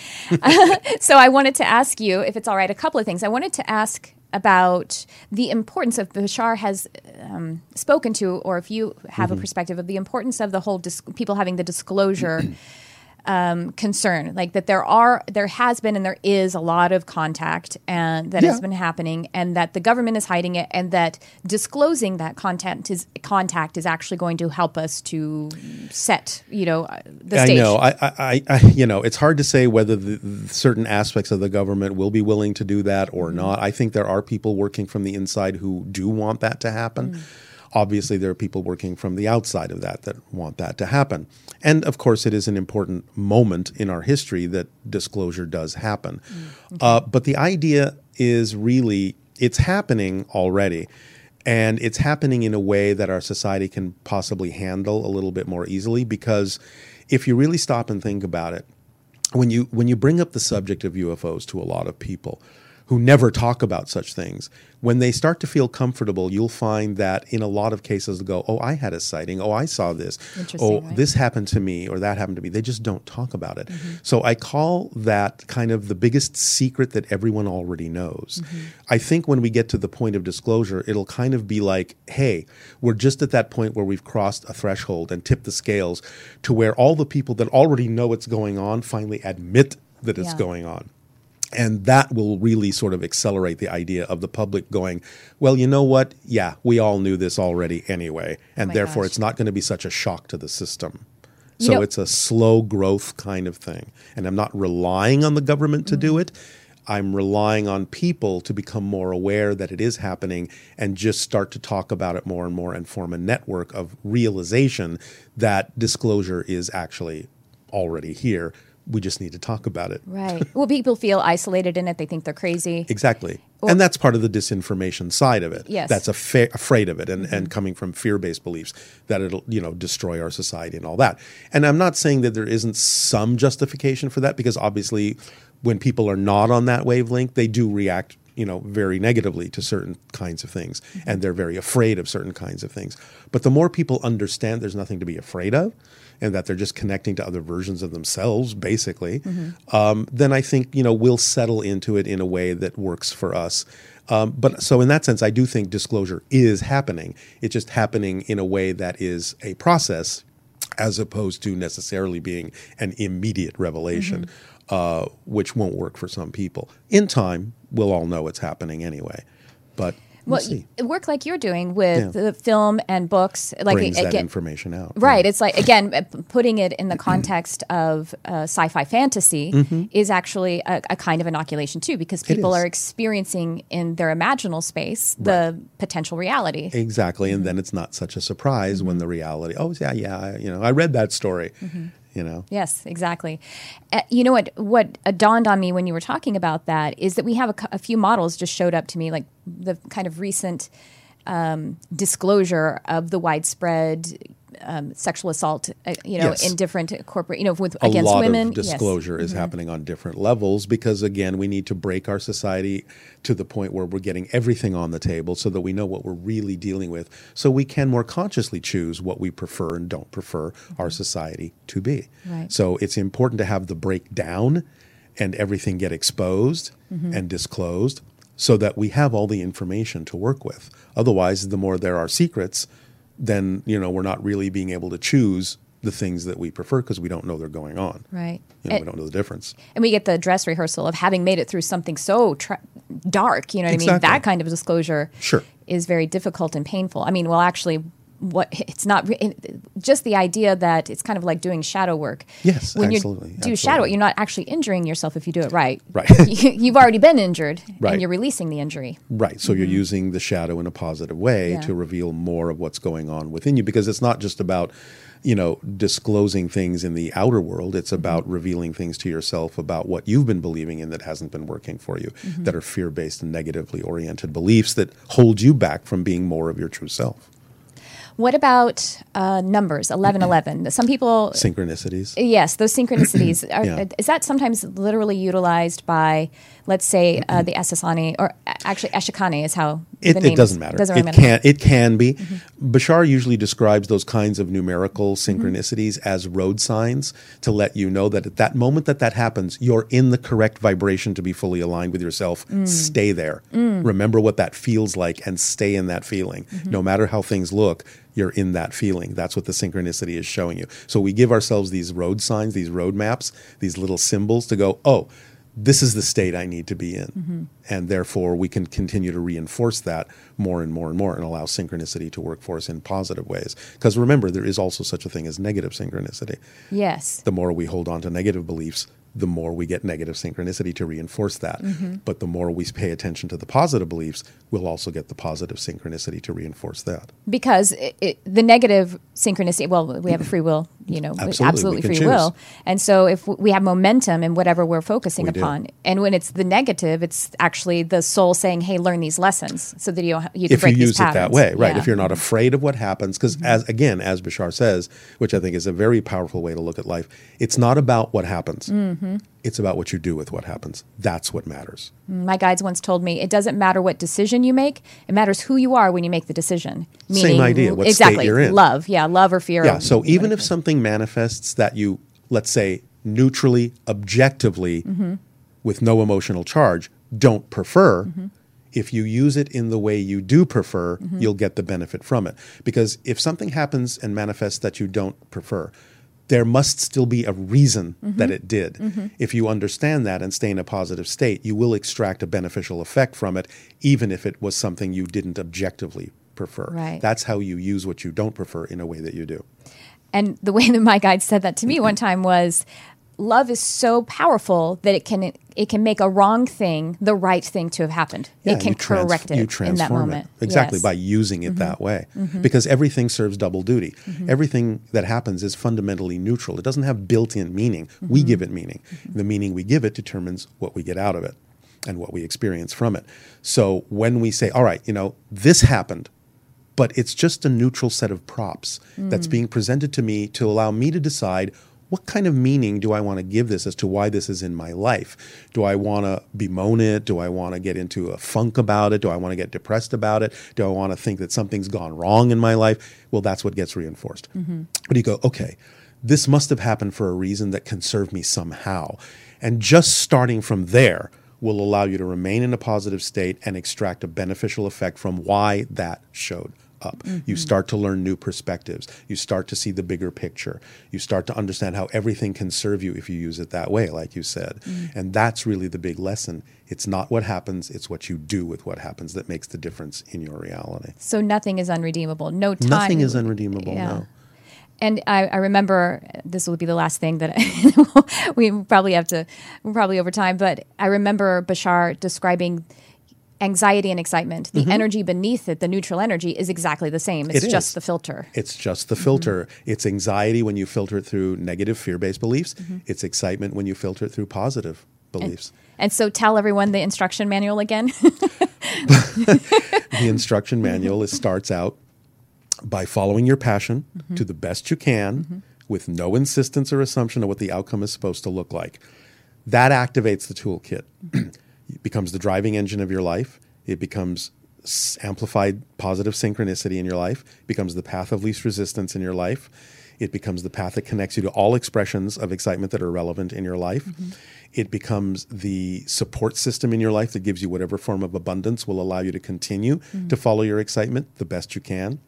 So I wanted to ask you, if it's all right, a couple of things. I wanted to ask about the importance of, Bashar has spoken to, or if you have a perspective of the importance of the whole people having the disclosure concern, like that there has been and there is a lot of contact and that has been happening, and that the government is hiding it, and that disclosing that contact is actually going to help us to set, the stage. I know. I it's hard to say whether the certain aspects of the government will be willing to do that or not. I think there are people working from the inside who do want that to happen. Obviously, there are people working from the outside of that want that to happen. And, of course, it is an important moment in our history that disclosure does happen. But the idea is really it's happening already, and it's happening in a way that our society can possibly handle a little bit more easily, because if you really stop and think about it, when you bring up the subject of UFOs to a lot of people who never talk about such things, when they start to feel comfortable, you'll find that in a lot of cases they'll go, oh, I had a sighting, oh, I saw this, oh, right? This happened to me or that happened to me. They just don't talk about it. So I call that kind of the biggest secret that everyone already knows. I think when we get to the point of disclosure, it'll kind of be like, hey, we're just at that point where we've crossed a threshold and tipped the scales to where all the people that already know what's going on finally admit that it's going on. And that will really sort of accelerate the idea of the public going, well, you know what? Yeah, we all knew this already anyway. And therefore, it's not going to be such a shock to the system. So it's a slow growth kind of thing. And I'm not relying on the government to do it. I'm relying on people to become more aware that it is happening and just start to talk about it more and more and form a network of realization that disclosure is actually already here. We just need to talk about it. Right. Well, people feel isolated in it. They think they're crazy. Exactly. Well, and that's part of the disinformation side of it. Yes. That's afraid of it and coming from fear-based beliefs that it'll, destroy our society and all that. And I'm not saying that there isn't some justification for that, because obviously when people are not on that wavelength, they do react, very negatively to certain kinds of things. And they're very afraid of certain kinds of things. But the more people understand there's nothing to be afraid of, and that they're just connecting to other versions of themselves, basically, then I think, we'll settle into it in a way that works for us. But so in that sense, I do think disclosure is happening. It's just happening in a way that is a process as opposed to necessarily being an immediate revelation, which won't work for some people. In time, we'll all know it's happening anyway. But work like you're doing with the film and books, like brings that information out. Right. Yeah. It's like, again, putting it in the context of sci-fi fantasy is actually a kind of inoculation too, because people are experiencing in their imaginal space the potential reality. Exactly. And then it's not such a surprise when the reality, I read that story. Yes, exactly. What dawned on me when you were talking about that is that we have a few models just showed up to me, like the kind of recent disclosure of the widespread sexual assault, in different corporate, with against women. A lot of disclosure is happening on different levels, because again, we need to break our society to the point where we're getting everything on the table so that we know what we're really dealing with, so we can more consciously choose what we prefer and don't prefer our society to be. Right. So it's important to have the breakdown and everything get exposed and disclosed so that we have all the information to work with. Otherwise, the more there are secrets, then, we're not really being able to choose the things that we prefer because we don't know they're going on. Right. We don't know the difference. And we get the dress rehearsal of having made it through something so dark, I mean? That kind of disclosure is very difficult and painful. I mean, well, actually, just the idea that it's kind of like doing shadow work. Yes, when absolutely. When you do shadow work, you're not actually injuring yourself if you do it right. Right. You've already been injured, and you're releasing the injury. Right. So you're using the shadow in a positive way to reveal more of what's going on within you, because it's not just about you know, disclosing things in the outer world. It's about revealing things to yourself about what you've been believing in that hasn't been working for you, that are fear-based and negatively oriented beliefs that hold you back from being more of your true self. What about numbers, 1111? Some people... Synchronicities. Yes, those synchronicities. Is that sometimes literally utilized by, let's say, the Asasani, or actually Ashikani is how the name... It doesn't matter. It can be. Bashar usually describes those kinds of numerical synchronicities as road signs to let you know that at that moment that that happens, you're in the correct vibration to be fully aligned with yourself. Stay there. Remember what that feels like and stay in that feeling. No matter how things look, you're in that feeling. That's what the synchronicity is showing you. So we give ourselves these road signs, these road maps, these little symbols to go, oh, this is the state I need to be in. And therefore, we can continue to reinforce that more and more and more and allow synchronicity to work for us in positive ways. Because remember, there is also such a thing as negative synchronicity. Yes. The more we hold on to negative beliefs, the more we get negative synchronicity to reinforce that. But the more we pay attention to the positive beliefs, we'll also get the positive synchronicity to reinforce that. Because the negative synchronicity, well, we have a free will, you know, absolutely free will. And so if we have momentum in whatever we're focusing upon, and when it's the negative, it's actually the soul saying, hey, learn these lessons so that you can break these patterns. If you use it that way, right. Yeah. If you're not afraid of what happens, because as Bashar says, which I think is a very powerful way to look at life, it's not about what happens. It's about what you do with what happens. That's what matters. My guides once told me, it doesn't matter what decision you make. It matters who you are when you make the decision. Meaning, same idea, what state you're in. Love, love or fear. Yeah, so even if something manifests that you, let's say, neutrally, objectively, with no emotional charge, don't prefer, if you use it in the way you do prefer, you'll get the benefit from it. Because if something happens and manifests that you don't prefer, there must still be a reason that it did. If you understand that and stay in a positive state, you will extract a beneficial effect from it, even if it was something you didn't objectively prefer. Right. That's how you use what you don't prefer in a way that you do. And the way that my guide said that to me one time was, love is so powerful that it can make a wrong thing the right thing to have happened. Yeah, it can correct it in that moment. Exactly, yes. By using it that way. Because everything serves double duty. Everything that happens is fundamentally neutral. It doesn't have built-in meaning. We give it meaning. The meaning we give it determines what we get out of it and what we experience from it. So when we say, all right, you know, this happened, but it's just a neutral set of props that's being presented to me to allow me to decide, what kind of meaning do I want to give this as to why this is in my life? Do I want to bemoan it? Do I want to get into a funk about it? Do I want to get depressed about it? Do I want to think that something's gone wrong in my life? Well, that's what gets reinforced. But you go, okay, this must have happened for a reason that can serve me somehow. And just starting from there will allow you to remain in a positive state and extract a beneficial effect from why that showed up. You start to learn new perspectives. You start to see the bigger picture. You start to understand how everything can serve you if you use it that way, like you said. And that's really the big lesson. It's not what happens, it's what you do with what happens that makes the difference in your reality. So nothing is unredeemable. No time. Nothing is unredeemable, no. And I remember, this will be the last thing that we're probably over time, but I remember Bashar describing anxiety and excitement, the energy beneath it, the neutral energy, is exactly the same. It's just the filter. It's just the filter. It's anxiety when you filter it through negative fear-based beliefs. It's excitement when you filter it through positive beliefs. And so tell everyone the instruction manual again. The instruction manual starts out by following your passion to the best you can with no insistence or assumption of what the outcome is supposed to look like. That activates the toolkit. It becomes the driving engine of your life. It becomes amplified positive synchronicity in your life. It becomes the path of least resistance in your life. It becomes the path that connects you to all expressions of excitement that are relevant in your life. It becomes the support system in your life that gives you whatever form of abundance will allow you to continue to follow your excitement the best you can.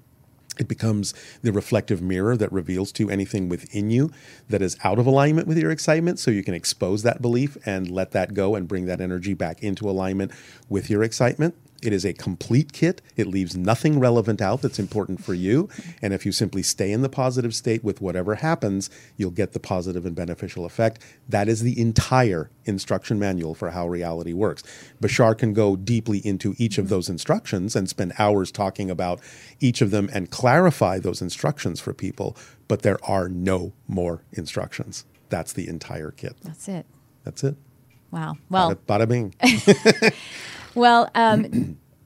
It becomes the reflective mirror that reveals to you anything within you that is out of alignment with your excitement, so you can expose that belief and let that go and bring that energy back into alignment with your excitement. It is a complete kit. It leaves nothing relevant out that's important for you. And if you simply stay in the positive state with whatever happens, you'll get the positive and beneficial effect. That is the entire instruction manual for how reality works. Bashar can go deeply into each of those instructions and spend hours talking about each of them and clarify those instructions for people, but there are no more instructions. That's the entire kit. That's it. That's it. Wow. Well, bada bing. Well,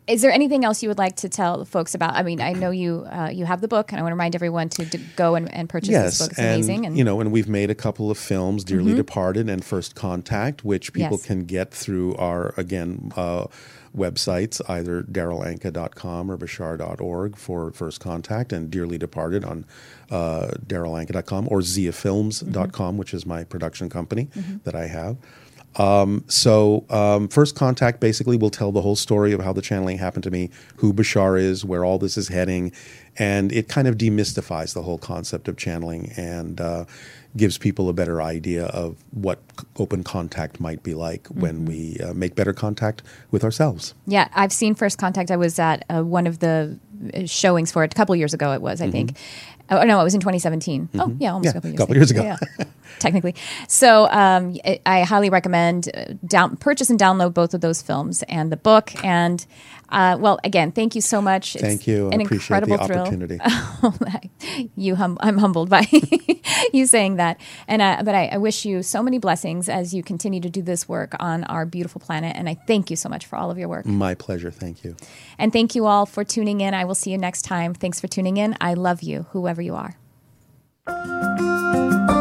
is there anything else you would like to tell folks about? I mean, I know you you have the book, and I want to remind everyone to go and purchase this book. It's amazing. And, you know, and we've made a couple of films, Dearly Departed and First Contact, which people can get through our, again, websites, either Darylanka.com or Bashar.org for First Contact, and Dearly Departed on Darylanka.com or ziafilms.com, which is my production company that I have. First Contact basically will tell the whole story of how the channeling happened to me, who Bashar is, where all this is heading, and it kind of demystifies the whole concept of channeling and gives people a better idea of what open contact might be like when we make better contact with ourselves. Yeah, I've seen First Contact. I was at one of the showings for it a couple years ago, it was, I think. Oh, no, it was in 2017. Oh, yeah, almost a couple years ago. Yeah. Technically. So I highly recommend purchase and download both of those films and the book. And, well, again, thank you so much. Thank you. I appreciate the opportunity. I'm humbled by you saying that. And but I wish you so many blessings as you continue to do this work on our beautiful planet. And I thank you so much for all of your work. My pleasure. Thank you. And thank you all for tuning in. I will see you next time. Thanks for tuning in. I love you, whoever you are.